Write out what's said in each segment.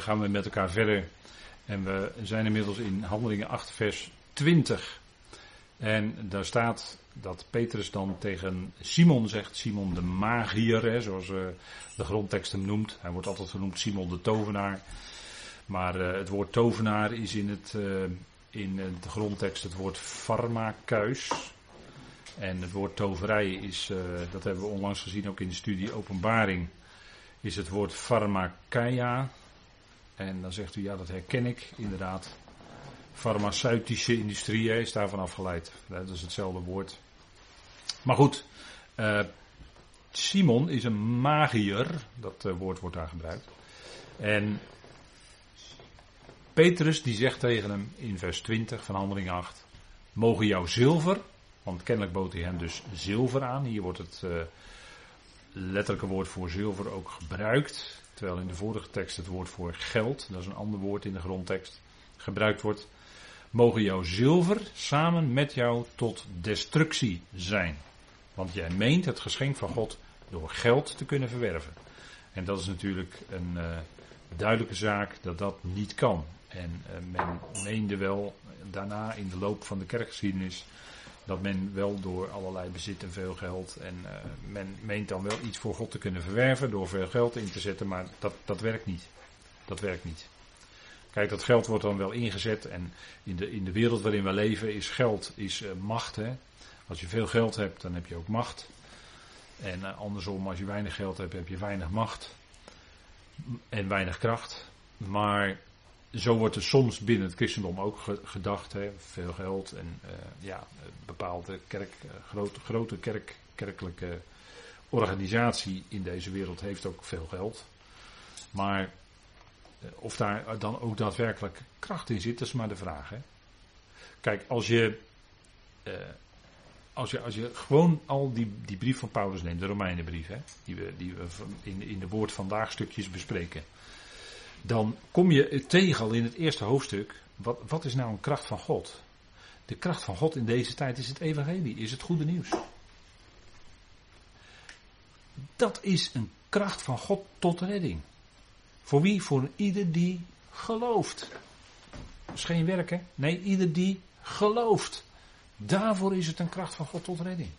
Gaan we met elkaar verder en we zijn inmiddels in Handelingen 8 vers 20 en daar staat dat Petrus dan tegen Simon zegt, Simon de magier, hè, zoals de grondtekst hem noemt. Hij wordt altijd genoemd Simon de tovenaar, maar het woord tovenaar is in de grondtekst het woord pharmakuis en het woord toverij is, dat hebben we onlangs gezien ook in de studie Openbaring, is het woord pharmakeia. En dan zegt u, ja, dat herken ik, inderdaad. Farmaceutische industrie is daarvan afgeleid. Dat is hetzelfde woord. Maar goed, Simon is een magier. Dat woord wordt daar gebruikt. En Petrus die zegt tegen hem in vers 20 van Handelingen 8. Mogen jouw zilver, want kennelijk bood hij hem dus zilver aan. Hier wordt het letterlijke woord voor zilver ook gebruikt. Terwijl in de vorige tekst het woord voor geld, dat is een ander woord in de grondtekst, gebruikt wordt. Mogen jouw zilver samen met jou tot destructie zijn. Want jij meent het geschenk van God door geld te kunnen verwerven. En dat is natuurlijk een duidelijke zaak dat dat niet kan. En men meende wel daarna in de loop van de kerkgeschiedenis dat men wel door allerlei bezit en veel geld en men meent dan wel iets voor God te kunnen verwerven door veel geld in te zetten, maar dat werkt niet. Dat werkt niet. Kijk, dat geld wordt dan wel ingezet en in de wereld waarin we leven is geld, is macht. Hè? Als je veel geld hebt, dan heb je ook macht. En andersom, als je weinig geld hebt, heb je weinig macht en weinig kracht. Maar zo wordt er soms binnen het christendom ook gedacht, hè, veel geld en bepaalde kerkelijke organisatie in deze wereld heeft ook veel geld. Maar of daar dan ook daadwerkelijk kracht in zit, dat is maar de vraag. Hè. Kijk, als je gewoon al die brief van Paulus neemt, de Romeinenbrief, hè, die we in de Woord Vandaag stukjes bespreken, dan kom je tegen al in het eerste hoofdstuk, wat is nou een kracht van God? De kracht van God in deze tijd is het evangelie, is het goede nieuws. Dat is een kracht van God tot redding. Voor wie? Voor ieder die gelooft. Dat is geen werk, hè? Nee, ieder die gelooft. Daarvoor is het een kracht van God tot redding.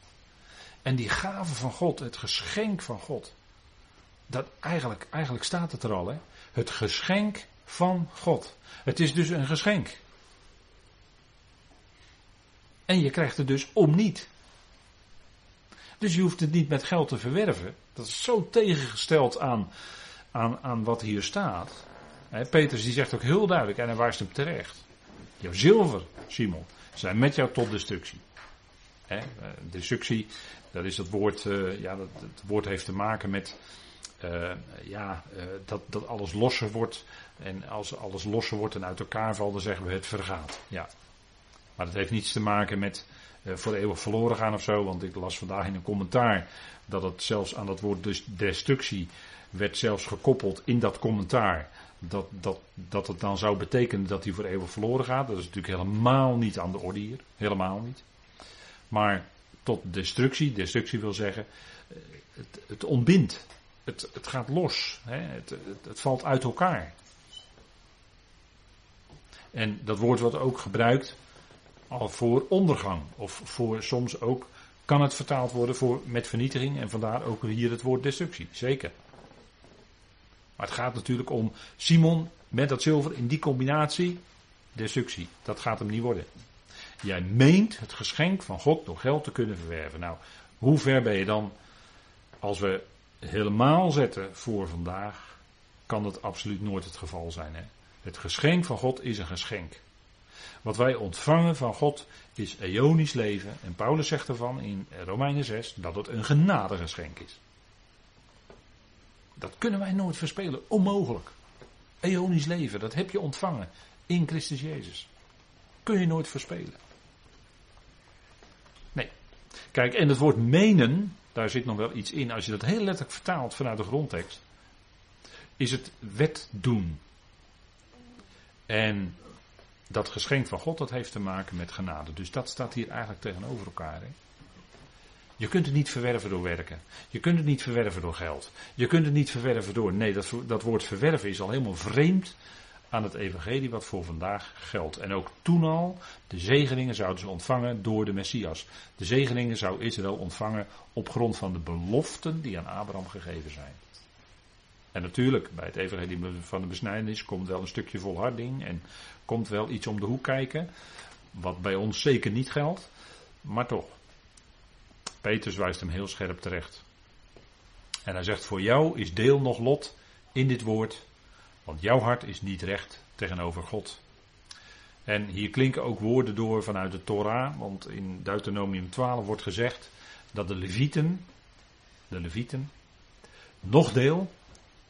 En die gave van God, het geschenk van God, dat eigenlijk staat het er al, hè? Het geschenk van God. Het is dus een geschenk. En je krijgt het dus om niet. Dus je hoeft het niet met geld te verwerven. Dat is zo tegengesteld aan wat hier staat. Petrus die zegt ook heel duidelijk, en hij wijst hem terecht. Jouw zilver, Simon, zijn met jou tot destructie. Destructie, dat is dat woord, dat woord heeft te maken met dat alles losser wordt. En als alles losser wordt en uit elkaar valt, dan zeggen we het vergaat. Ja. Maar dat heeft niets te maken met voor eeuwig verloren gaan of zo. Want ik las vandaag in een commentaar dat het zelfs aan dat woord destructie werd zelfs gekoppeld in dat commentaar. Dat het dan zou betekenen dat hij voor eeuwig verloren gaat. Dat is natuurlijk helemaal niet aan de orde hier. Helemaal niet. Maar tot destructie. Destructie wil zeggen, het ontbindt. Het gaat los. Hè? Het valt uit elkaar. En dat woord wordt ook gebruikt al voor ondergang. Of voor soms ook kan het vertaald worden met vernietiging. En vandaar ook hier het woord destructie. Zeker. Maar het gaat natuurlijk om Simon met dat zilver in die combinatie. Destructie. Dat gaat hem niet worden. Jij meent het geschenk van God door geld te kunnen verwerven. Nou, hoe ver ben je dan als we helemaal zetten voor vandaag, kan dat absoluut nooit het geval zijn. Hè? Het geschenk van God is een geschenk. Wat wij ontvangen van God is eonisch leven. En Paulus zegt ervan in Romeinen 6 dat het een genadegeschenk is. Dat kunnen wij nooit verspelen. Onmogelijk. Eonisch leven, dat heb je ontvangen in Christus Jezus. Kun je nooit verspelen. Nee. Kijk, en het woord menen, daar zit nog wel iets in. Als je dat heel letterlijk vertaalt vanuit de grondtekst, is het wet doen. En dat geschenk van God, dat heeft te maken met genade. Dus dat staat hier eigenlijk tegenover elkaar. Hè? Je kunt het niet verwerven door werken. Je kunt het niet verwerven door geld. Je kunt het niet verwerven door... Nee, dat woord verwerven is al helemaal vreemd aan het evangelie wat voor vandaag geldt. En ook toen al, de zegeningen zouden ze ontvangen door de Messias. De zegeningen zou Israël ontvangen op grond van de beloften die aan Abraham gegeven zijn. En natuurlijk, bij het evangelie van de besnijdenis komt wel een stukje volharding en komt wel iets om de hoek kijken, wat bij ons zeker niet geldt, maar toch. Petrus wijst hem heel scherp terecht. En hij zegt, voor jou is deel nog lot in dit woord, want jouw hart is niet recht tegenover God. En hier klinken ook woorden door vanuit de Torah, want in Deuteronomium 12 wordt gezegd dat de Levieten, nog deel,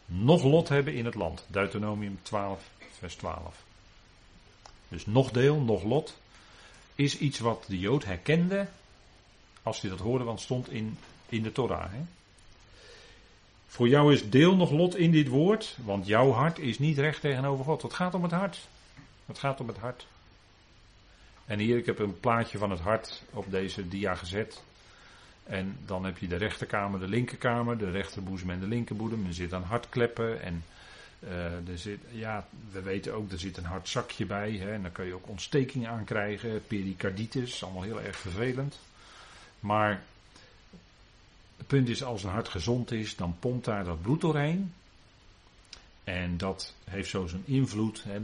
nog lot hebben in het land. Deuteronomium 12, vers 12. Dus nog deel, nog lot is iets wat de Jood herkende als hij dat hoorde, want stond in de Torah. Hè? Voor jou is deel nog lot in dit woord, want jouw hart is niet recht tegenover God. Het gaat om het hart. Het gaat om het hart. En hier, ik heb een plaatje van het hart op deze dia gezet. En dan heb je de rechterkamer, de linkerkamer, de rechterboezem en de linkerboezem. Er zit aan hartkleppen en we weten ook, er zit een hartzakje bij. Hè, en dan kun je ook ontsteking aan krijgen, pericarditis, allemaal heel erg vervelend. Maar het punt is, als een hart gezond is, dan pompt daar dat bloed doorheen. En dat heeft zo zijn invloed, hè,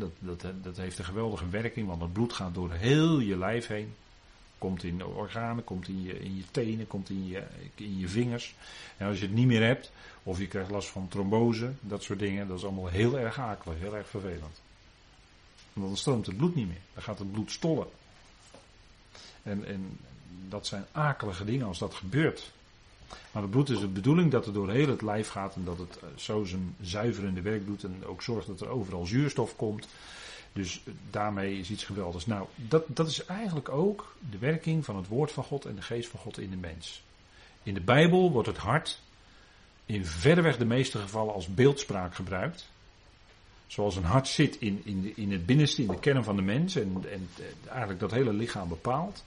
dat heeft een geweldige werking, want dat bloed gaat door heel je lijf heen. Komt in de organen, komt in je tenen, komt in je vingers. En als je het niet meer hebt, of je krijgt last van trombose, dat soort dingen, dat is allemaal heel erg akelig, heel erg vervelend. Want dan stroomt het bloed niet meer, dan gaat het bloed stollen. En dat zijn akelige dingen als dat gebeurt. Maar het bloed is de bedoeling dat het door heel het lijf gaat en dat het zo zijn zuiverende werk doet en ook zorgt dat er overal zuurstof komt. Dus daarmee is iets geweldigs. Nou, dat is eigenlijk ook de werking van het woord van God en de geest van God in de mens. In de Bijbel wordt het hart in verreweg de meeste gevallen als beeldspraak gebruikt. Zoals een hart zit in het binnenste, in de kern van de mens en eigenlijk dat hele lichaam bepaalt.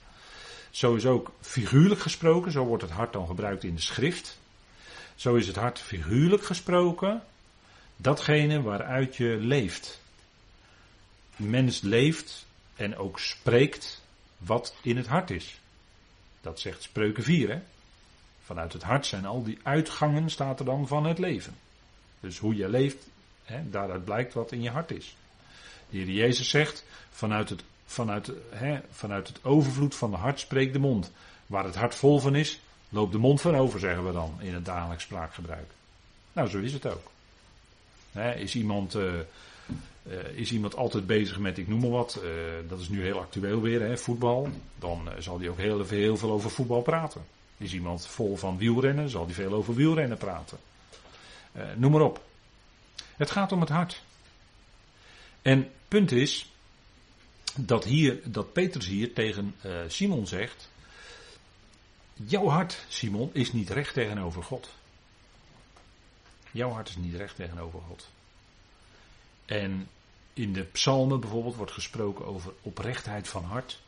Zo is ook figuurlijk gesproken, zo wordt het hart dan gebruikt in de schrift. Zo is het hart figuurlijk gesproken datgene waaruit je leeft. Mens leeft en ook spreekt wat in het hart is. Dat zegt Spreuken 4. Hè? Vanuit het hart zijn al die uitgangen, staat er dan, van het leven. Dus hoe je leeft, hè, daaruit blijkt wat in je hart is. De Heer Jezus zegt, vanuit het overvloed van de hart spreekt de mond. Waar het hart vol van is, loopt de mond van over, zeggen we dan in het dagelijks spraakgebruik. Nou, zo is het ook. Hè, is iemand altijd bezig met, ik noem maar wat, dat is nu heel actueel weer, hè, voetbal, dan zal hij ook heel veel over voetbal praten. Is iemand vol van wielrennen, zal hij veel over wielrennen praten. Noem maar op. Het gaat om het hart. En het punt is, dat Petrus hier tegen Simon zegt, jouw hart, Simon, is niet recht tegenover God. Jouw hart is niet recht tegenover God. En in de psalmen bijvoorbeeld wordt gesproken over oprechtheid van hart.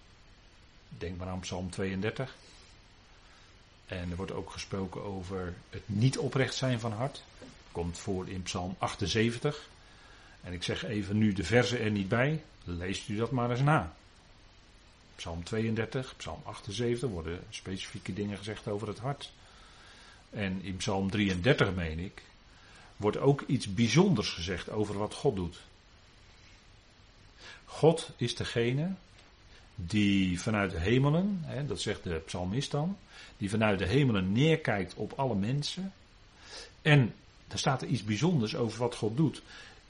Denk maar aan psalm 32. En er wordt ook gesproken over het niet oprecht zijn van hart. Komt voor in psalm 78. En ik zeg even nu de verzen er niet bij. Leest u dat maar eens na. Psalm 32, psalm 78 worden specifieke dingen gezegd over het hart. En in psalm 33 meen ik, wordt ook iets bijzonders gezegd over wat God doet. God is degene die vanuit de hemelen, hè, dat zegt de psalmist dan, die vanuit de hemelen neerkijkt op alle mensen. En daar staat er iets bijzonders over wat God doet.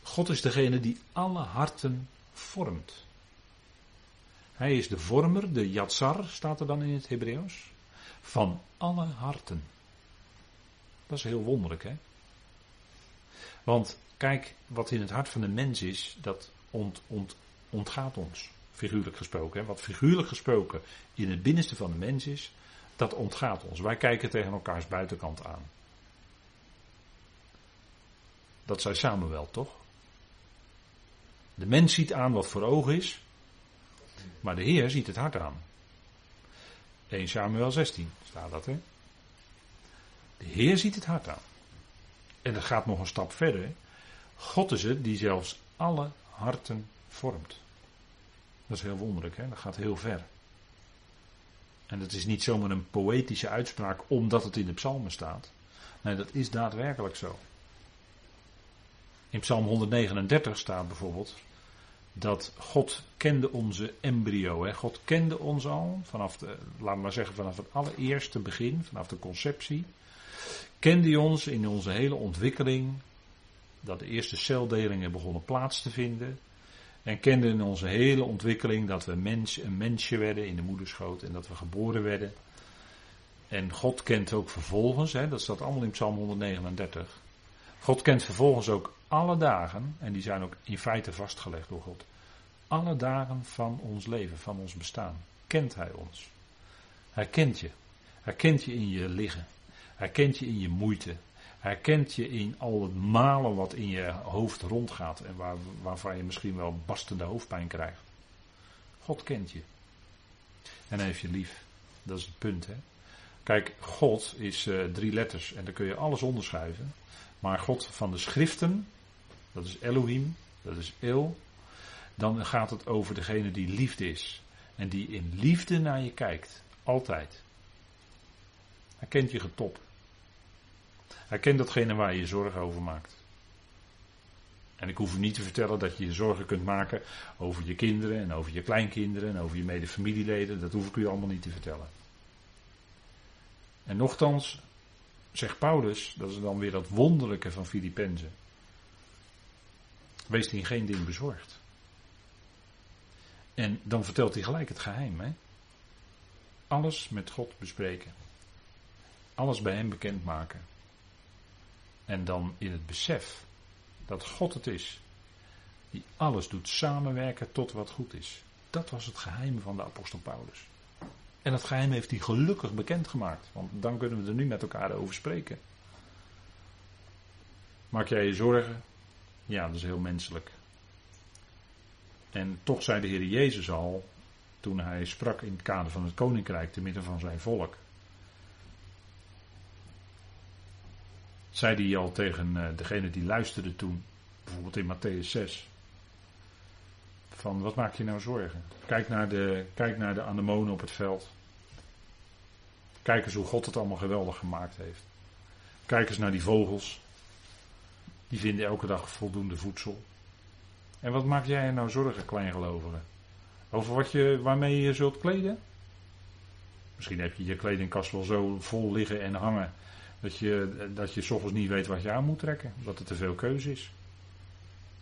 God is degene die alle harten vormt. Hij is de vormer, de yatsar, staat er dan in het Hebreeuws, van alle harten. Dat is heel wonderlijk, hè? Want kijk, wat in het hart van de mens is, dat ontgaat ons, figuurlijk gesproken. Hè? Wat figuurlijk gesproken in het binnenste van de mens is, dat ontgaat ons. Wij kijken tegen elkaars buitenkant aan. Dat zei Samuel toch? De mens ziet aan wat voor ogen is, maar de Heer ziet het hart aan. 1 Samuel 16 staat dat, hè? De Heer ziet het hart aan. En dat gaat nog een stap verder. God is het die zelfs alle harten vormt. Dat is heel wonderlijk, hè? Dat gaat heel ver. En dat is niet zomaar een poëtische uitspraak omdat het in de psalmen staat. Nee, dat is daadwerkelijk zo. In Psalm 139 staat bijvoorbeeld dat God kende onze embryo. Hè? God kende ons al, vanaf het allereerste begin, vanaf de conceptie. Kende hij ons in onze hele ontwikkeling, dat de eerste celdelingen begonnen plaats te vinden. En kende in onze hele ontwikkeling dat we een mensje werden in de moederschoot en dat we geboren werden. En God kent ook vervolgens, hè, dat staat allemaal in Psalm 139. God kent vervolgens ook alle dagen, en die zijn ook in feite vastgelegd door God. Alle dagen van ons leven, van ons bestaan, kent hij ons. Hij kent je. Hij kent je in je liggen. Hij kent je in je moeite. Hij kent je in al het malen wat in je hoofd rondgaat en waarvan je misschien wel barstende hoofdpijn krijgt. God kent je. En hij heeft je lief. Dat is het punt, hè. Kijk, God is 3 letters en daar kun je alles onderschuiven. Maar God van de schriften, dat is Elohim, dat is El. Dan gaat het over degene die liefde is. En die in liefde naar je kijkt. Altijd. Hij kent je getop. Hij kent datgene waar je je zorgen over maakt. En ik hoef u niet te vertellen dat je je zorgen kunt maken over je kinderen en over je kleinkinderen en over je medefamilieleden. Dat hoef ik u allemaal niet te vertellen. En nochtans, zegt Paulus, dat is dan weer dat wonderlijke van Filippenzen. Wees in geen ding bezorgd. En dan vertelt hij gelijk het geheim. Hè? Alles met God bespreken. Alles bij hem bekendmaken. En dan in het besef dat God het is die alles doet samenwerken tot wat goed is. Dat was het geheim van de apostel Paulus. En dat geheim heeft hij gelukkig bekendgemaakt. Want dan kunnen we er nu met elkaar over spreken. Maak jij je zorgen? Ja, dat is heel menselijk. En toch zei de Heer Jezus al, toen hij sprak in het kader van het koninkrijk, te midden van zijn volk. Zei hij al tegen degene die luisterde toen, bijvoorbeeld in Mattheüs 6, van wat maak je nou zorgen? Kijk naar de anemonen op het veld. Kijk eens hoe God het allemaal geweldig gemaakt heeft. Kijk eens naar die vogels. Die vinden elke dag voldoende voedsel. En wat maak jij nou zorgen, kleingelovige? Over waarmee je je zult kleden? Misschien heb je je kledingkast wel zo vol liggen en hangen dat je 's ochtends niet weet wat je aan moet trekken, omdat er te veel keuze is.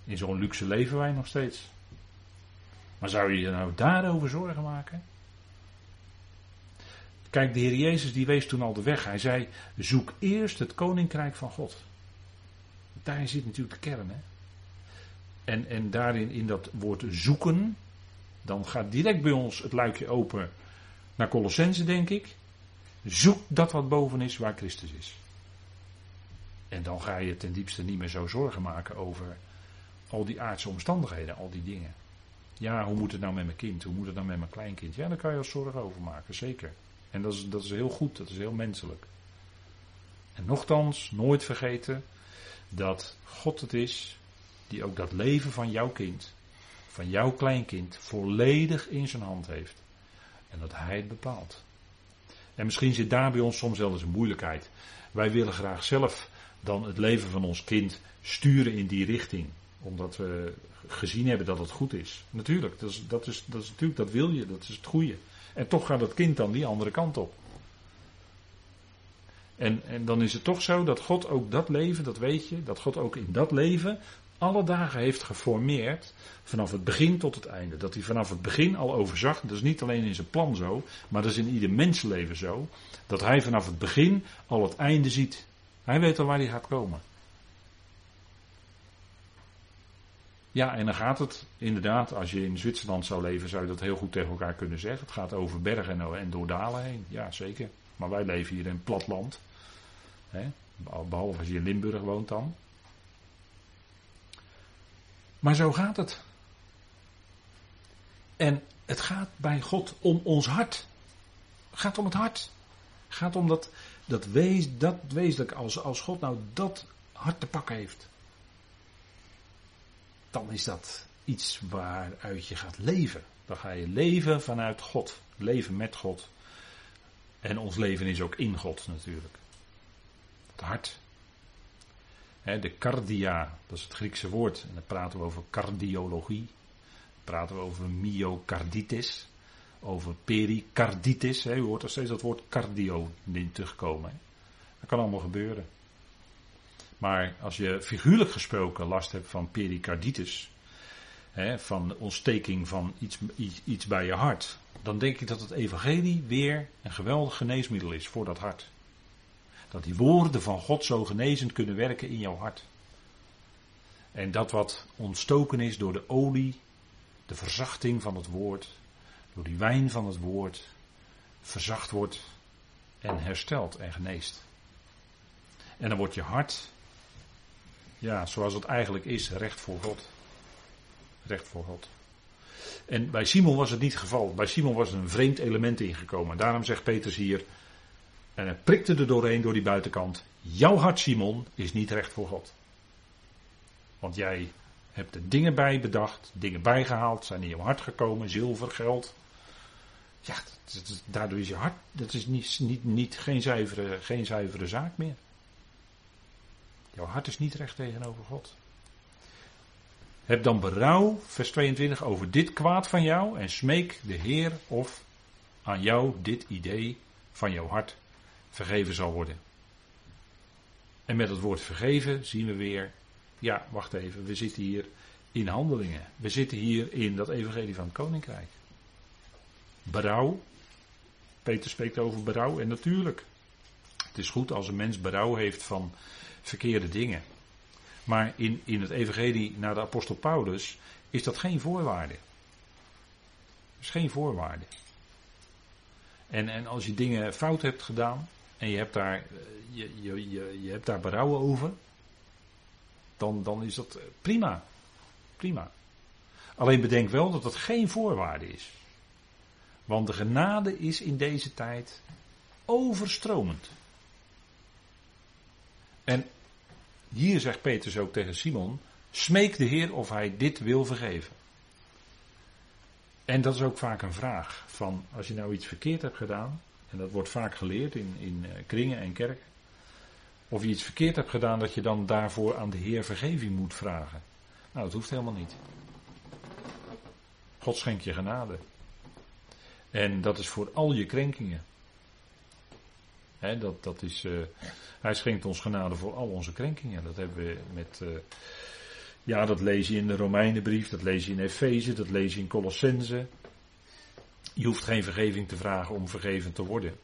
In zo'n luxe leven wij nog steeds. Maar zou je je nou daarover zorgen maken? Kijk, de Heer Jezus die wees toen al de weg. Hij zei, zoek eerst het koninkrijk van God. Daarin zit natuurlijk de kern, hè. En daarin, in dat woord zoeken, dan gaat direct bij ons het luikje open naar Colossense, denk ik. Zoek dat wat boven is, waar Christus is. En dan ga je ten diepste niet meer zo zorgen maken over al die aardse omstandigheden, al die dingen. Ja, hoe moet het nou met mijn kind? Hoe moet het nou met mijn kleinkind? Ja, daar kan je wel zorgen over maken, zeker. En dat is heel goed, dat is heel menselijk. En nochtans, nooit vergeten dat God het is die ook dat leven van jouw kind, van jouw kleinkind, volledig in zijn hand heeft. En dat hij het bepaalt. En misschien zit daar bij ons soms wel eens een moeilijkheid. Wij willen graag zelf dan het leven van ons kind sturen in die richting. Omdat we gezien hebben dat het goed is. Natuurlijk, dat wil je, dat is het goede. En toch gaat dat kind dan die andere kant op. En dan is het toch zo dat God ook dat leven, dat weet je, dat God ook in dat leven alle dagen heeft geformeerd vanaf het begin tot het einde. Dat hij vanaf het begin al overzag, dat is niet alleen in zijn plan zo, maar dat is in ieder mensenleven zo, dat hij vanaf het begin al het einde ziet. Hij weet al waar hij gaat komen. Ja, en dan gaat het inderdaad, als je in Zwitserland zou leven, zou je dat heel goed tegen elkaar kunnen zeggen. Het gaat over bergen en door dalen heen, ja zeker. Maar wij leven hier in een platteland, behalve als je in Limburg woont dan. Maar zo gaat het. En het gaat bij God om ons hart. Het gaat om het hart. Het gaat om dat, dat wezenlijk, als God nou dat hard te pakken heeft, dan is dat iets waaruit je gaat leven. Dan ga je leven vanuit God, leven met God. En ons leven is ook in God natuurlijk. Het hart. De cardia, dat is het Griekse woord. En dan praten we over cardiologie. Dan praten we over myocarditis. Over pericarditis. U hoort nog steeds dat woord cardio in terugkomen. Dat kan allemaal gebeuren. Maar als je figuurlijk gesproken last hebt van pericarditis, van ontsteking van iets bij je hart, dan denk ik dat het evangelie weer een geweldig geneesmiddel is voor dat hart. Dat die woorden van God zo genezend kunnen werken in jouw hart. En dat wat ontstoken is door de olie, de verzachting van het woord, door die wijn van het woord, verzacht wordt en herstelt en geneest. En dan wordt je hart, ja, zoals het eigenlijk is, recht voor God. Recht voor God. En bij Simon was het niet het geval. Bij Simon was er een vreemd element ingekomen. Daarom zegt Petrus hier, en hij prikte er doorheen door die buitenkant, jouw hart, Simon, is niet recht voor God. Want jij hebt er dingen bij bedacht, dingen bijgehaald, zijn in jouw hart gekomen, zilver, geld. Ja, daardoor is je hart, dat is geen zuivere zaak meer. Jouw hart is niet recht tegenover God. Heb dan berouw, vers 22, over dit kwaad van jou en smeek de Heer of aan jou dit idee van jouw hart vergeven zal worden. En met het woord vergeven zien we weer, ja, wacht even, we zitten hier in handelingen. We zitten hier in dat evangelie van het koninkrijk. Berouw, Peter spreekt over berouw en natuurlijk. Het is goed als een mens berouw heeft van verkeerde dingen. Maar in het evangelie naar de apostel Paulus is dat geen voorwaarde. Dat is geen voorwaarde. En als je dingen fout hebt gedaan en je hebt daar berouw over, dan is dat prima. Prima. Alleen bedenk wel dat dat geen voorwaarde is. Want de genade is in deze tijd overstromend. En hier zegt Petrus ook tegen Simon, smeek de Heer of hij dit wil vergeven. En dat is ook vaak een vraag, van als je nou iets verkeerd hebt gedaan, en dat wordt vaak geleerd in kringen en kerken, of je iets verkeerd hebt gedaan, dat je dan daarvoor aan de Heer vergeving moet vragen. Nou, dat hoeft helemaal niet. God schenkt je genade. En dat is voor al je krenkingen. He, dat is, hij schenkt ons genade voor al onze krenkingen. Dat hebben we met, dat lees je in de Romeinenbrief, dat lees je in Efeze, dat lees je in Colossense. Je hoeft geen vergeving te vragen om vergeven te worden.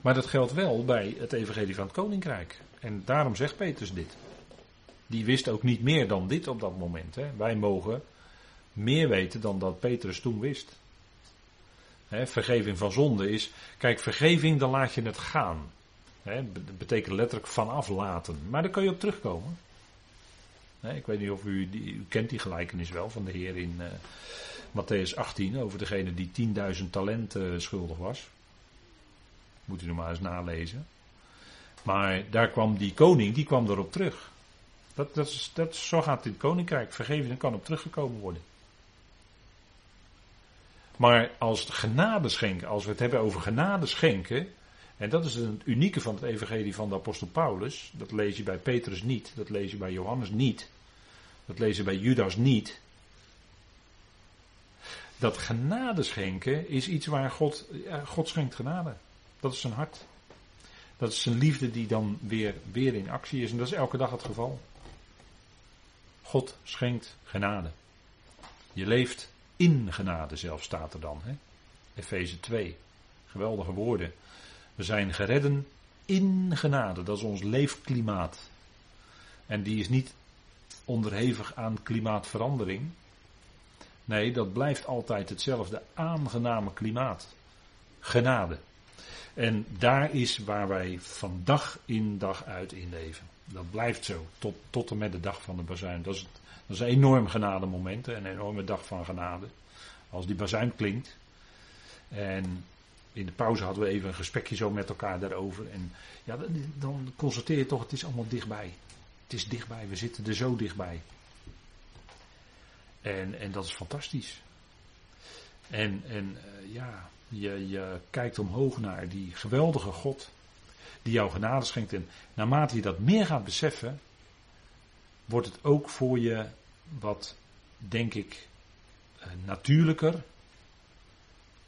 Maar dat geldt wel bij het evangelie van het koninkrijk. En daarom zegt Petrus dit. Die wist ook niet meer dan dit op dat moment. He. Wij mogen meer weten dan dat Petrus toen wist. He, vergeving van zonde is, kijk, vergeving, dan laat je het gaan. Dat betekent letterlijk vanaf laten. Maar daar kun je op terugkomen. He, ik weet niet of u kent die gelijkenis wel van de Heer in Mattheüs 18 over degene die 10.000 talenten schuldig was. Moet u nog maar eens nalezen. Maar daar kwam die koning, die kwam erop terug. Zo gaat dit koninkrijk. Vergeving kan op teruggekomen worden. Maar als genade schenken, als we het hebben over genade schenken, en dat is het unieke van het evangelie van de apostel Paulus, dat lees je bij Petrus niet, dat lees je bij Johannes niet, dat lees je bij Judas niet. Dat genade schenken is iets waar God schenkt genade. Dat is zijn hart. Dat is zijn liefde die dan weer in actie is, en dat is elke dag het geval. God schenkt genade. Je leeft in genade zelf, staat er dan. Efeze 2. Geweldige woorden. We zijn geredden in genade. Dat is ons leefklimaat. En die is niet onderhevig aan klimaatverandering. Nee, dat blijft altijd hetzelfde aangename klimaat. Genade. En daar is waar wij van dag in dag uit in leven. Dat blijft zo. Tot en met de dag van de bazuin. Dat is een enorm genademoment, een enorme dag van genade. Als die bazuin klinkt. En In de pauze hadden we even een gesprekje zo met elkaar daarover. En ja, dan constateer je toch, het is allemaal dichtbij. Het is dichtbij, we zitten er zo dichtbij. En dat is fantastisch. En ja, je kijkt omhoog naar die geweldige God die jou genade schenkt. En naarmate je dat meer gaat beseffen, wordt het ook voor je wat, denk ik, natuurlijker.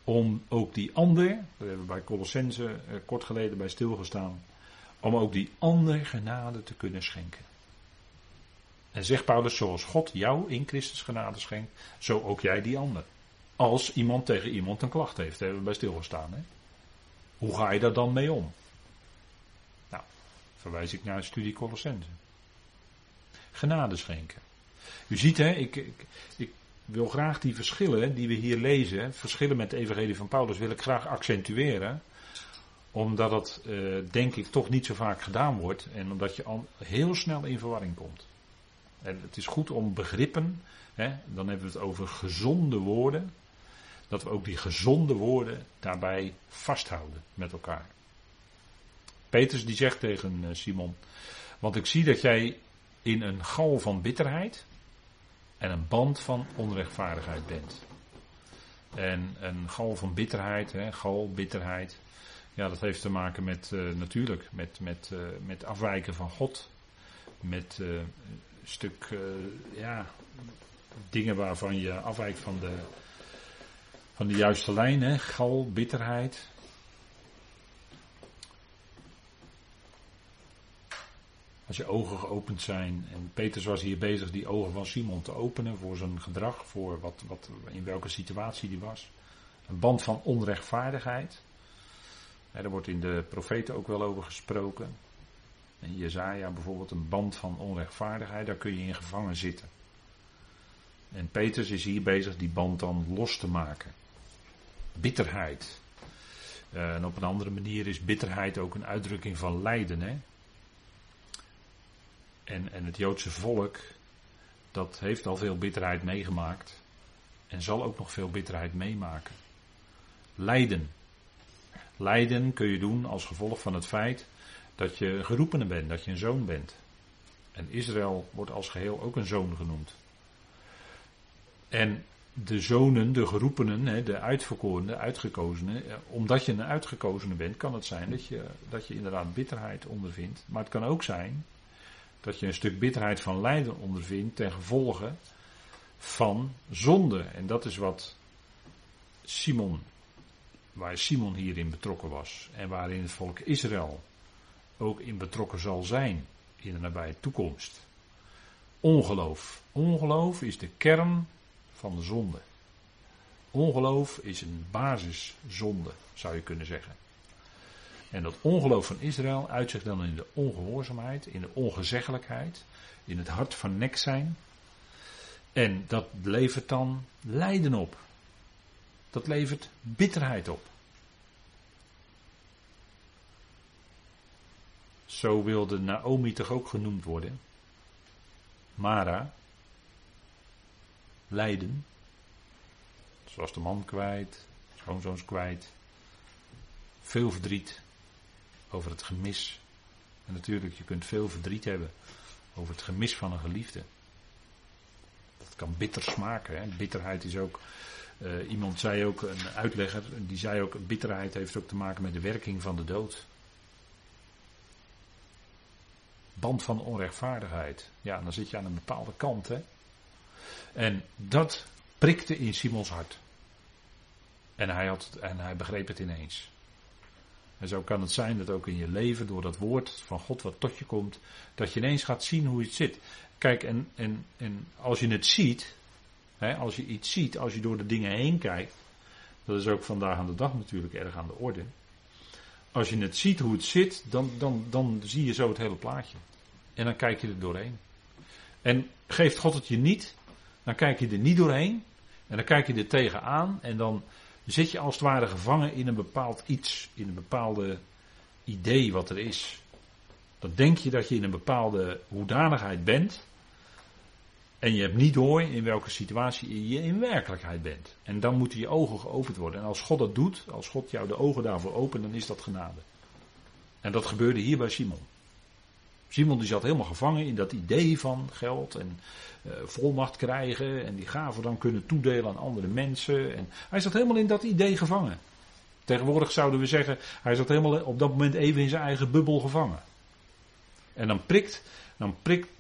Om ook die ander, daar hebben we bij Colossense kort geleden bij stilgestaan, om ook die ander genade te kunnen schenken. En zegt Paulus, zoals God jou in Christus genade schenkt, zo ook jij die ander. Als iemand tegen iemand een klacht heeft, daar hebben we bij stilgestaan. Hè? Hoe ga je daar dan mee om? Nou, verwijs ik naar de studie Colossense. Genade schenken. U ziet, hè, ik wil graag die verschillen die we hier lezen, verschillen met de evangelie van Paulus, wil ik graag accentueren. Omdat het, denk ik, toch niet zo vaak gedaan wordt. En omdat je al heel snel in verwarring komt. En het is goed om begrippen, hè, dan hebben we het over gezonde woorden. Dat we ook die gezonde woorden daarbij vasthouden met elkaar. Petrus die zegt tegen Simon, want ik zie dat jij in een gal van bitterheid en een band van onrechtvaardigheid bent. En een gal van bitterheid, hè, gal, bitterheid. Ja, dat heeft te maken met natuurlijk, met afwijken van God. Met een stuk, ja, dingen waarvan je afwijkt van de juiste lijn, hè, gal, bitterheid. Als je ogen geopend zijn. En Petrus was hier bezig die ogen van Simon te openen voor zijn gedrag. Voor wat in welke situatie die was. Een band van onrechtvaardigheid. Ja, daar wordt in de profeten ook wel over gesproken. In Jesaja bijvoorbeeld, een band van onrechtvaardigheid. Daar kun je in gevangen zitten. En Petrus is hier bezig die band dan los te maken. Bitterheid. En op een andere manier is bitterheid ook een uitdrukking van lijden, hè. En het Joodse volk, dat heeft al veel bitterheid meegemaakt. En zal ook nog veel bitterheid meemaken. Lijden. Lijden kun je doen als gevolg van het feit dat je geroepene bent, dat je een zoon bent. En Israël wordt als geheel ook een zoon genoemd. En de zonen, de geroepenen, de uitverkorenen, uitgekozenen. Omdat je een uitgekozene bent, kan het zijn dat je inderdaad bitterheid ondervindt. Maar het kan ook zijn dat je een stuk bitterheid van lijden ondervindt ten gevolge van zonde. En dat is wat waar Simon hierin betrokken was. En waarin het volk Israël ook in betrokken zal zijn in de nabije toekomst. Ongeloof. Ongeloof is de kern van de zonde. Ongeloof is een basiszonde, zou je kunnen zeggen. En dat ongeloof van Israël uit zich dan in de ongehoorzaamheid, in de ongezeggelijkheid, in het hart van nek zijn. En dat levert dan lijden op. Dat levert bitterheid op. Zo wilde Naomi toch ook genoemd worden. Mara. Lijden. Ze was de man kwijt, schoonzoons kwijt. Veel verdriet over het gemis. En natuurlijk, je kunt veel verdriet hebben over het gemis van een geliefde. Dat kan bitter smaken. Hè? Bitterheid is ook, iemand zei ook, een uitlegger, die zei ook, bitterheid heeft ook te maken met de werking van de dood. Band van onrechtvaardigheid. Ja, dan zit je aan een bepaalde kant. Hè? En dat prikte in Simons hart. En hij begreep het ineens. En zo kan het zijn dat ook in je leven, door dat woord van God wat tot je komt, dat je ineens gaat zien hoe het zit. Kijk, en als je het ziet, hè, als je iets ziet, als je door de dingen heen kijkt, dat is ook vandaag aan de dag natuurlijk erg aan de orde. Als je het ziet hoe het zit, dan zie je zo het hele plaatje. En dan kijk je er doorheen. En geeft God het je niet, dan kijk je er niet doorheen. En dan kijk je er tegenaan en dan zit je als het ware gevangen in een bepaald iets, in een bepaalde idee wat er is. Dan denk je dat je in een bepaalde hoedanigheid bent. En je hebt niet door in welke situatie je in werkelijkheid bent. En dan moeten je ogen geopend worden. En als God dat doet, als God jou de ogen daarvoor opent, dan is dat genade. En dat gebeurde hier bij Simon. Simon die zat helemaal gevangen in dat idee van geld en volmacht krijgen. En die gaven dan kunnen toedelen aan andere mensen. En hij zat helemaal in dat idee gevangen. Tegenwoordig zouden we zeggen, hij zat helemaal op dat moment even in zijn eigen bubbel gevangen. En dan prikt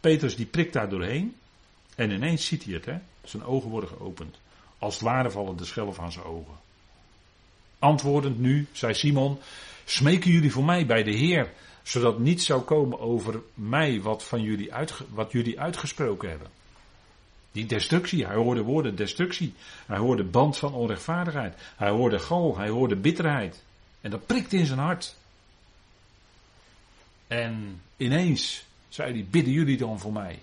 Petrus die prikt daar doorheen. En ineens ziet hij het, hè? Zijn ogen worden geopend. Als het ware vallen de schellen van zijn ogen. Antwoordend nu, zei Simon, smeken jullie voor mij bij de Heer, zodat niet zou komen over mij wat jullie uitgesproken hebben. Die destructie, hij hoorde woorden destructie. Hij hoorde band van onrechtvaardigheid. Hij hoorde gal, hij hoorde bitterheid. En dat prikt in zijn hart. En ineens zei hij, bidden jullie dan voor mij,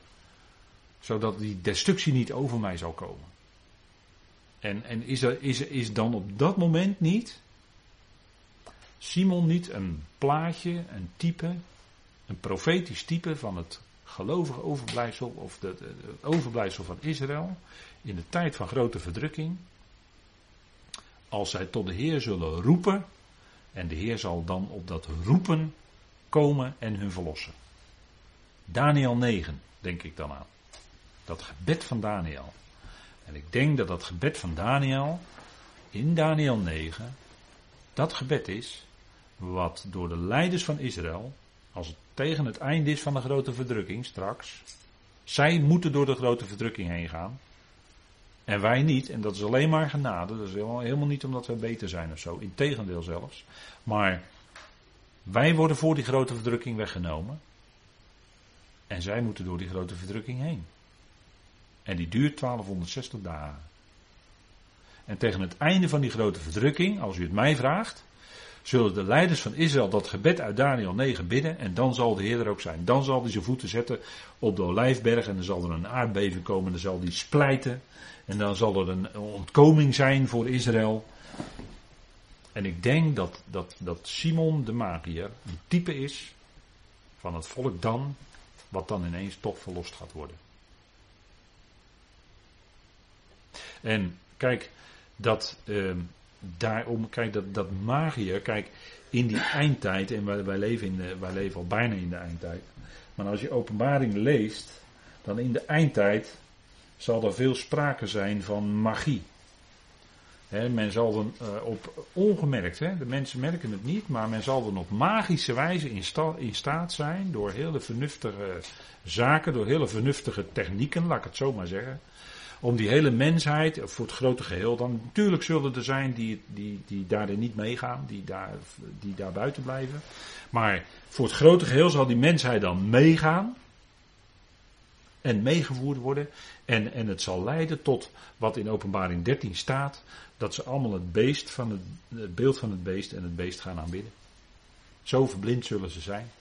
zodat die destructie niet over mij zal komen. En is dan op dat moment niet Simon niet een plaatje, een type, een profetisch type van het gelovige overblijfsel of het overblijfsel van Israël in de tijd van grote verdrukking? Als zij tot de Heer zullen roepen en de Heer zal dan op dat roepen komen en hun verlossen. Daniël 9 denk ik dan aan. Dat gebed van Daniël. En ik denk dat dat gebed van Daniël in Daniël 9 dat gebed is wat door de leiders van Israël, als het tegen het eind is van de grote verdrukking straks, zij moeten door de grote verdrukking heen gaan en wij niet. En dat is alleen maar genade, dat is helemaal niet omdat wij beter zijn of zo, integendeel zelfs. Maar wij worden voor die grote verdrukking weggenomen en zij moeten door die grote verdrukking heen. En die duurt 1260 dagen. En tegen het einde van die grote verdrukking, als u het mij vraagt, zullen de leiders van Israël dat gebed uit Daniël 9 bidden en dan zal de Heer er ook zijn. Dan zal hij zijn voeten zetten op de Olijfberg en dan zal er een aardbeving komen en dan zal die splijten. En dan zal er een ontkoming zijn voor Israël. En ik denk dat Simon de magier een type is van het volk dan, wat dan ineens toch verlost gaat worden. En kijk, dat magier, kijk, in die eindtijd, en wij leven al bijna in de eindtijd, maar als je Openbaring leest, dan in de eindtijd zal er veel sprake zijn van magie. He, men zal dan op ongemerkt, de mensen merken het niet, maar men zal dan op magische wijze in staat zijn, door hele vernuftige zaken, door hele vernuftige technieken, laat ik het zo maar zeggen, om die hele mensheid, voor het grote geheel dan, natuurlijk zullen er zijn die daarin niet meegaan, die daar buiten blijven. Maar voor het grote geheel zal die mensheid dan meegaan en meegevoerd worden. En het zal leiden tot wat in Openbaring 13 staat, dat ze allemaal het beeld van het beest en het beest gaan aanbidden. Zo verblind zullen ze zijn.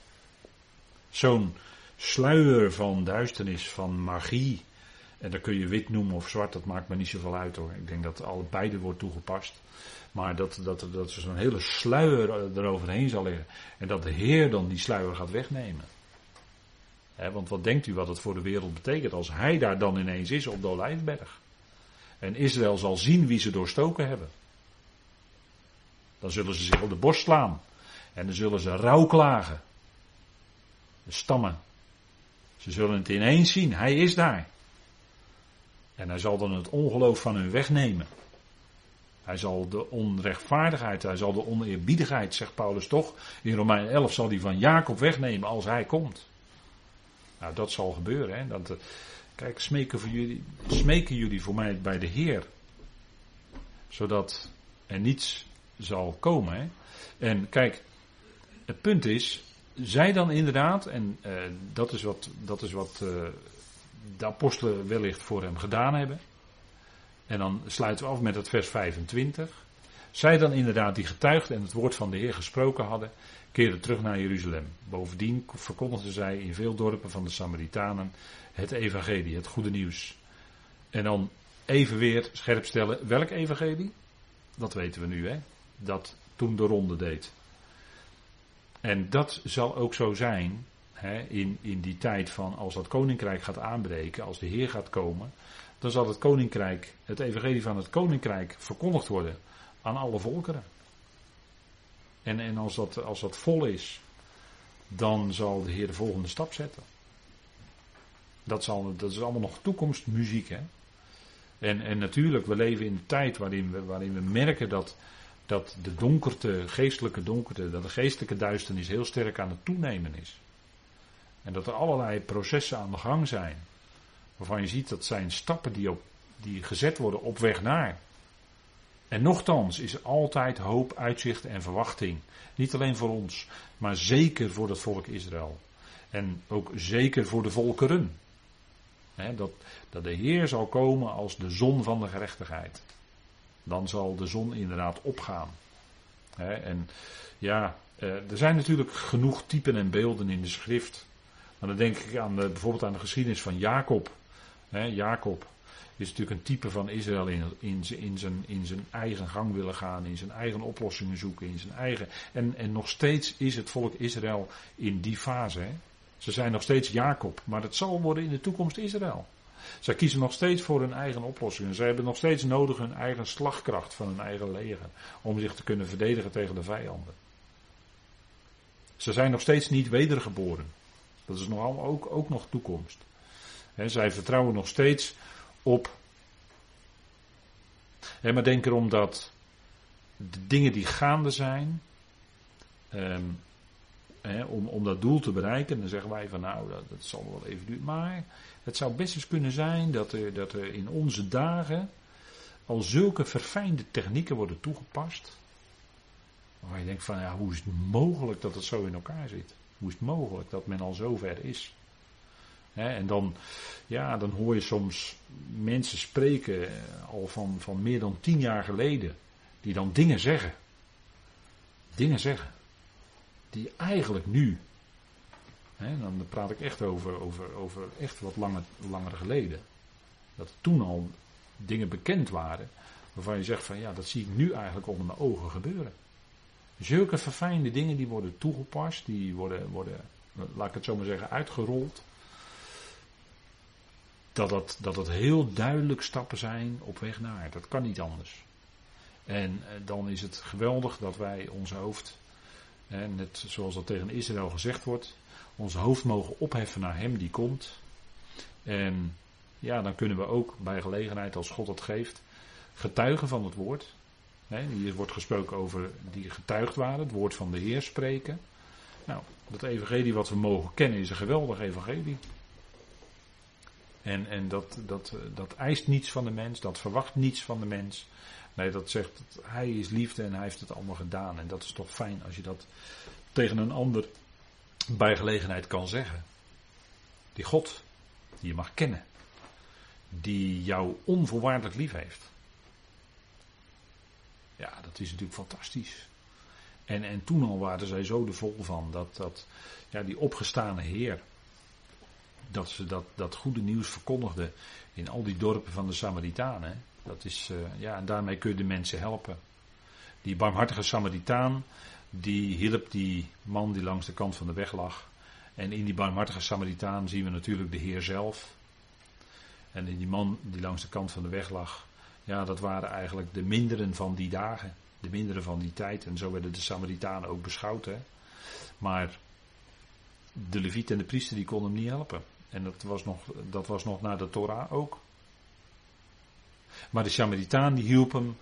Zo'n sluier van duisternis, van magie. En dan kun je wit noemen of zwart, dat maakt me niet zoveel uit hoor. Ik denk dat allebei wordt toegepast. Maar dat er zo'n hele sluier eroverheen zal liggen. En dat de Heer dan die sluier gaat wegnemen. He, want wat denkt u wat het voor de wereld betekent als hij daar dan ineens is op de Olijfberg? En Israël zal zien wie ze doorstoken hebben. Dan zullen ze zich op de borst slaan. En dan zullen ze rouw klagen. De stammen. Ze zullen het ineens zien. Hij is daar. En hij zal dan het ongeloof van hun wegnemen. Hij zal de onrechtvaardigheid, hij zal de oneerbiedigheid, zegt Paulus toch, in Romeinen 11 zal hij van Jacob wegnemen als hij komt. Nou, dat zal gebeuren. Hè? Kijk, smeken jullie voor mij bij de Heer. Zodat er niets zal komen. Hè? En kijk, het punt is, zij dan inderdaad, en dat is wat de apostelen wellicht voor hem gedaan hebben. En dan sluiten we af met het vers 25. Zij dan inderdaad die getuigd en het woord van de Heer gesproken hadden, keerden terug naar Jeruzalem. Bovendien verkondigden zij in veel dorpen van de Samaritanen het evangelie, het goede nieuws. En dan even weer scherp stellen, welk evangelie? Dat weten we nu, hè? Dat toen de ronde deed. En dat zal ook zo zijn. In die tijd van als dat koninkrijk gaat aanbreken, als de Heer gaat komen, dan zal het koninkrijk, het evangelie van het koninkrijk verkondigd worden aan alle volkeren. En als dat vol is, dan zal de Heer de volgende stap zetten. Dat is allemaal nog toekomstmuziek. Hè? En natuurlijk, we leven in een tijd waarin we merken dat de geestelijke donkerte, dat de geestelijke duisternis heel sterk aan het toenemen is. En dat er allerlei processen aan de gang zijn. Waarvan je ziet dat zijn stappen die gezet worden op weg naar. En nochtans is er altijd hoop, uitzicht en verwachting. Niet alleen voor ons, maar zeker voor het volk Israël. En ook zeker voor de volkeren. Dat de Heer zal komen als de zon van de gerechtigheid. Dan zal de zon inderdaad opgaan. En ja, er zijn natuurlijk genoeg typen en beelden in de schrift. Maar dan denk ik bijvoorbeeld aan de geschiedenis van Jacob. Jacob is natuurlijk een type van Israël in zijn eigen gang willen gaan, in zijn eigen oplossingen zoeken, in zijn eigen. En nog steeds is het volk Israël in die fase. Hè? Ze zijn nog steeds Jacob, maar het zal worden in de toekomst Israël. Zij kiezen nog steeds voor hun eigen oplossingen. Zij hebben nog steeds nodig hun eigen slagkracht van hun eigen leger om zich te kunnen verdedigen tegen de vijanden. Ze zijn nog steeds niet wedergeboren. Dat is nogal ook nog toekomst. Zij vertrouwen nog steeds op. Maar denk erom dat de dingen die gaande zijn, om dat doel te bereiken, dan zeggen wij van nou, dat zal wel even duren. Maar het zou best eens kunnen zijn dat er in onze dagen al zulke verfijnde technieken worden toegepast. Waar je denkt van ja, hoe is het mogelijk dat het zo in elkaar zit? Hoe is het mogelijk dat men al zo ver is? En dan hoor je soms mensen spreken al van meer dan 10 jaar geleden. Die dan dingen zeggen. Die eigenlijk nu. Dan praat ik echt over echt wat langer geleden. Dat er toen al dingen bekend waren. Waarvan je zegt van ja, dat zie ik nu eigenlijk onder mijn ogen gebeuren. Zulke verfijnde dingen die worden toegepast, die worden, laat ik het zo maar zeggen, uitgerold. Dat het heel duidelijk stappen zijn op weg naar. Dat kan niet anders. En dan is het geweldig dat wij ons hoofd, net zoals dat tegen Israël gezegd wordt, ons hoofd mogen opheffen naar hem die komt. En ja, dan kunnen we ook bij gelegenheid, als God het geeft, getuigen van het woord. Hier wordt gesproken over die getuigd waren, het woord van de Heer spreken. Nou, dat evangelie wat we mogen kennen is een geweldig evangelie. En dat eist niets van de mens, dat verwacht niets van de mens. Nee, dat zegt, hij is liefde en hij heeft het allemaal gedaan. En dat is toch fijn als je dat tegen een ander bij gelegenheid kan zeggen. Die God, die je mag kennen, die jou onvoorwaardelijk lief heeft. Ja, dat is natuurlijk fantastisch. En toen al waren zij zo er vol van dat die opgestane Heer, dat ze dat goede nieuws verkondigden in al die dorpen van de Samaritanen. Dat is, en daarmee kun je de mensen helpen. Die barmhartige Samaritaan, die hielp die man die langs de kant van de weg lag. En in die barmhartige Samaritaan zien we natuurlijk de Heer zelf. En in die man die langs de kant van de weg lag, ja, dat waren eigenlijk de minderen van die dagen. De minderen van die tijd. En zo werden de Samaritanen ook beschouwd. Hè? Maar de leviet en de priester die konden hem niet helpen. En dat was nog naar de Torah ook. Maar de Samaritaan die hielp hem.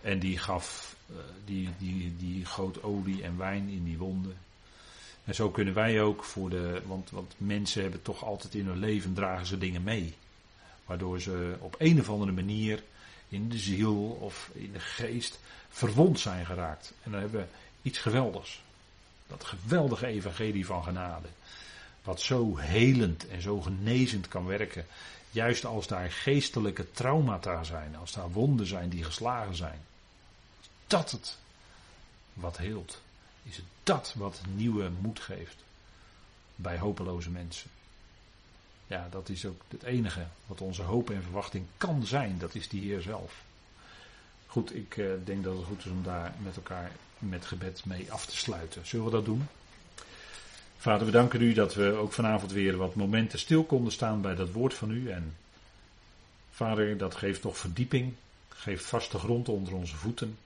En die gaf, die goot olie en wijn in die wonden. En zo kunnen wij ook voor de. Want mensen hebben toch altijd in hun leven, dragen ze dingen mee. Waardoor ze op een of andere manier in de ziel of in de geest verwond zijn geraakt. En dan hebben we iets geweldigs. Dat geweldige evangelie van genade. Wat zo helend en zo genezend kan werken. Juist als daar geestelijke traumata zijn. Als daar wonden zijn die geslagen zijn. Dat het wat heelt. Is het dat wat nieuwe moed geeft. Bij hopeloze mensen. Ja, dat is ook het enige wat onze hoop en verwachting kan zijn. Dat is die Heer zelf. Goed, ik denk dat het goed is om daar met elkaar met gebed mee af te sluiten. Zullen we dat doen? Vader, we danken u dat we ook vanavond weer wat momenten stil konden staan bij dat woord van u. En Vader, dat geeft toch verdieping, geeft vaste grond onder onze voeten.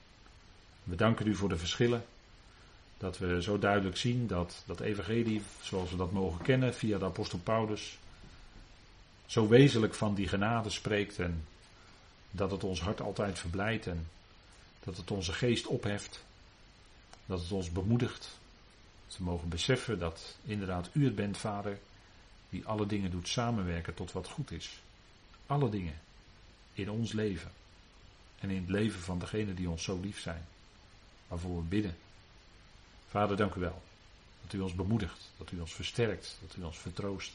We danken u voor de verschillen. Dat we zo duidelijk zien dat dat evangelie, zoals we dat mogen kennen via de apostel Paulus, zo wezenlijk van die genade spreekt en dat het ons hart altijd verblijdt en dat het onze geest opheft, dat het ons bemoedigt. Dat we mogen beseffen dat inderdaad u het bent, Vader, die alle dingen doet samenwerken tot wat goed is. Alle dingen in ons leven en in het leven van degenen die ons zo lief zijn, waarvoor we bidden. Vader, dank u wel dat u ons bemoedigt, dat u ons versterkt, dat u ons vertroost,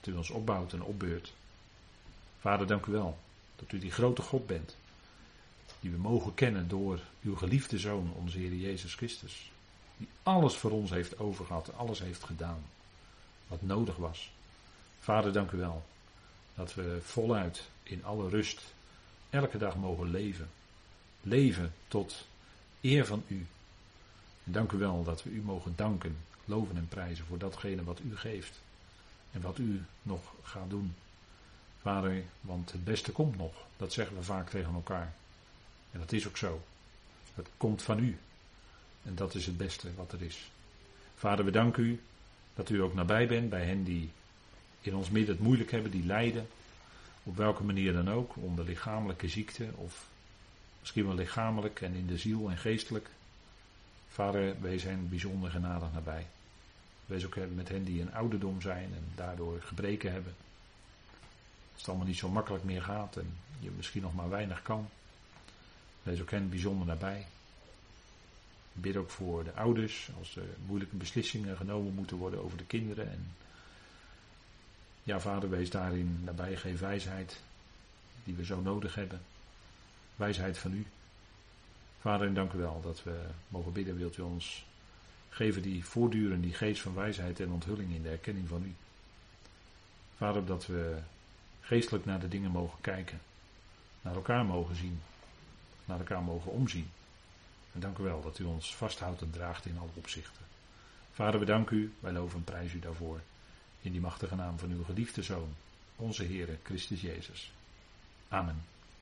dat u ons opbouwt en opbeurt. Vader, dank u wel dat u die grote God bent, die we mogen kennen door uw geliefde Zoon, onze Heer Jezus Christus, die alles voor ons heeft overgehad, alles heeft gedaan wat nodig was. Vader, dank u wel dat we voluit in alle rust elke dag mogen leven. Leven tot eer van u. En dank u wel dat we u mogen danken, loven en prijzen voor datgene wat u geeft. En wat u nog gaat doen. Vader, want het beste komt nog. Dat zeggen we vaak tegen elkaar. En dat is ook zo. Het komt van u. En dat is het beste wat er is. Vader, we danken u dat u ook nabij bent bij hen die in ons midden het moeilijk hebben, die lijden. Op welke manier dan ook. Onder lichamelijke ziekte of misschien wel lichamelijk en in de ziel en geestelijk. Vader, wij zijn bijzonder genadig nabij. Wees ook met hen die in ouderdom zijn en daardoor gebreken hebben. Als het allemaal niet zo makkelijk meer gaat en je misschien nog maar weinig kan. Wees ook hen bijzonder nabij. Ik bid ook voor de ouders als er moeilijke beslissingen genomen moeten worden over de kinderen. En ja, Vader, wees daarin nabij. Geef wijsheid die we zo nodig hebben. Wijsheid van u. Vader, en dank u wel dat we mogen bidden. Wilt u ons geven die voortdurend die geest van wijsheid en onthulling in de erkenning van u. Vader, dat we geestelijk naar de dingen mogen kijken. Naar elkaar mogen zien. Naar elkaar mogen omzien. En dank u wel dat u ons vasthoudt en draagt in alle opzichten. Vader, we danken u. Wij loven en prijzen u daarvoor. In die machtige naam van uw geliefde Zoon, onze Heere Christus Jezus. Amen.